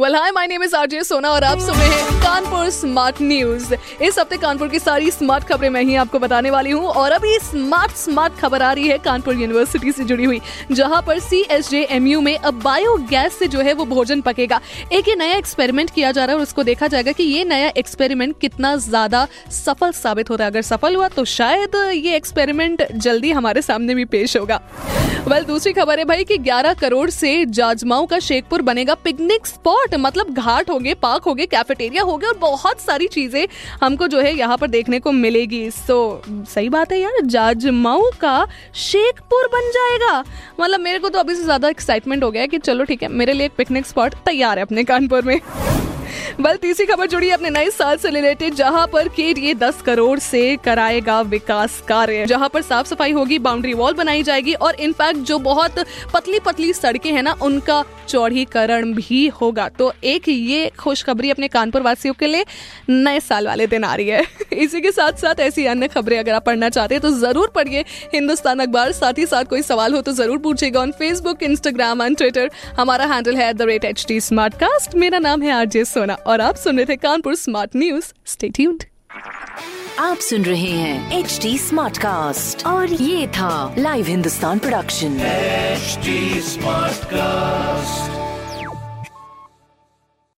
Well hi, my name is RJ Sona और आप सुन रहे हैं कानपुर स्मार्ट न्यूज। इस हफ्ते कानपुर की सारी स्मार्ट खबरें मैं ही आपको बताने वाली हूं और अभी स्मार्ट खबर आ रही है कानपुर यूनिवर्सिटी से जुड़ी हुई, जहां पर सीएसजेएमयू में अब बायोगैस से जो है वो भोजन पकेगा। एक ये नया एक्सपेरिमेंट किया जा रहा है और उसको देखा जाएगा कि ये नया एक्सपेरिमेंट कितना ज्यादा सफल साबित होता है। अगर सफल हुआ तो शायद ये एक्सपेरिमेंट जल्दी हमारे सामने भी पेश होगा। वेल, दूसरी खबर है भाई कि 11 करोड़ से जाजमाऊ का शेखपुर बनेगा पिकनिक स्पॉट। मतलब घाट हो गए, पार्क हो गए, कैफेटेरिया हो गए और बहुत सारी चीजें हमको जो है यहाँ पर देखने को मिलेगी। सो सही बात है यार, जाजमाऊ का शेखपुर बन जाएगा। मतलब मेरे को तो अभी से ज्यादा एक्साइटमेंट हो गया कि चलो ठीक है, मेरे लिए एक पिकनिक स्पॉट तैयार है अपने कानपुर में। बल तीसरी खबर जुड़ी है अपने नए साल से रिलेटेड, जहां पर केडीए 10 करोड़ से कराएगा विकास कार्य, जहां पर साफ सफाई होगी, बाउंड्री वॉल बनाई जाएगी और इनफैक्ट जो बहुत पतली सड़कें हैं ना, उनका चौड़ीकरण भी होगा। तो एक ये खुशखबरी अपने कानपुर वासियों के लिए नए साल वाले दिन आ रही है। इसी के साथ साथ ऐसी अन्य खबरें अगर आप पढ़ना चाहते हैं तो जरूर पढ़िए हिंदुस्तान अखबार। साथ ही साथ कोई सवाल हो तो जरूर पूछेगा on Facebook, Instagram and Twitter. हमारा हैंडल है @HT स्मार्टकास्ट। मेरा नाम है आरजे सोना और आप सुन रहे थे Kanpur smart news. Stay tuned. आप सुन रहे हैं HT स्मार्टकास्ट और ये था live Hindustan production. HT Smartcast.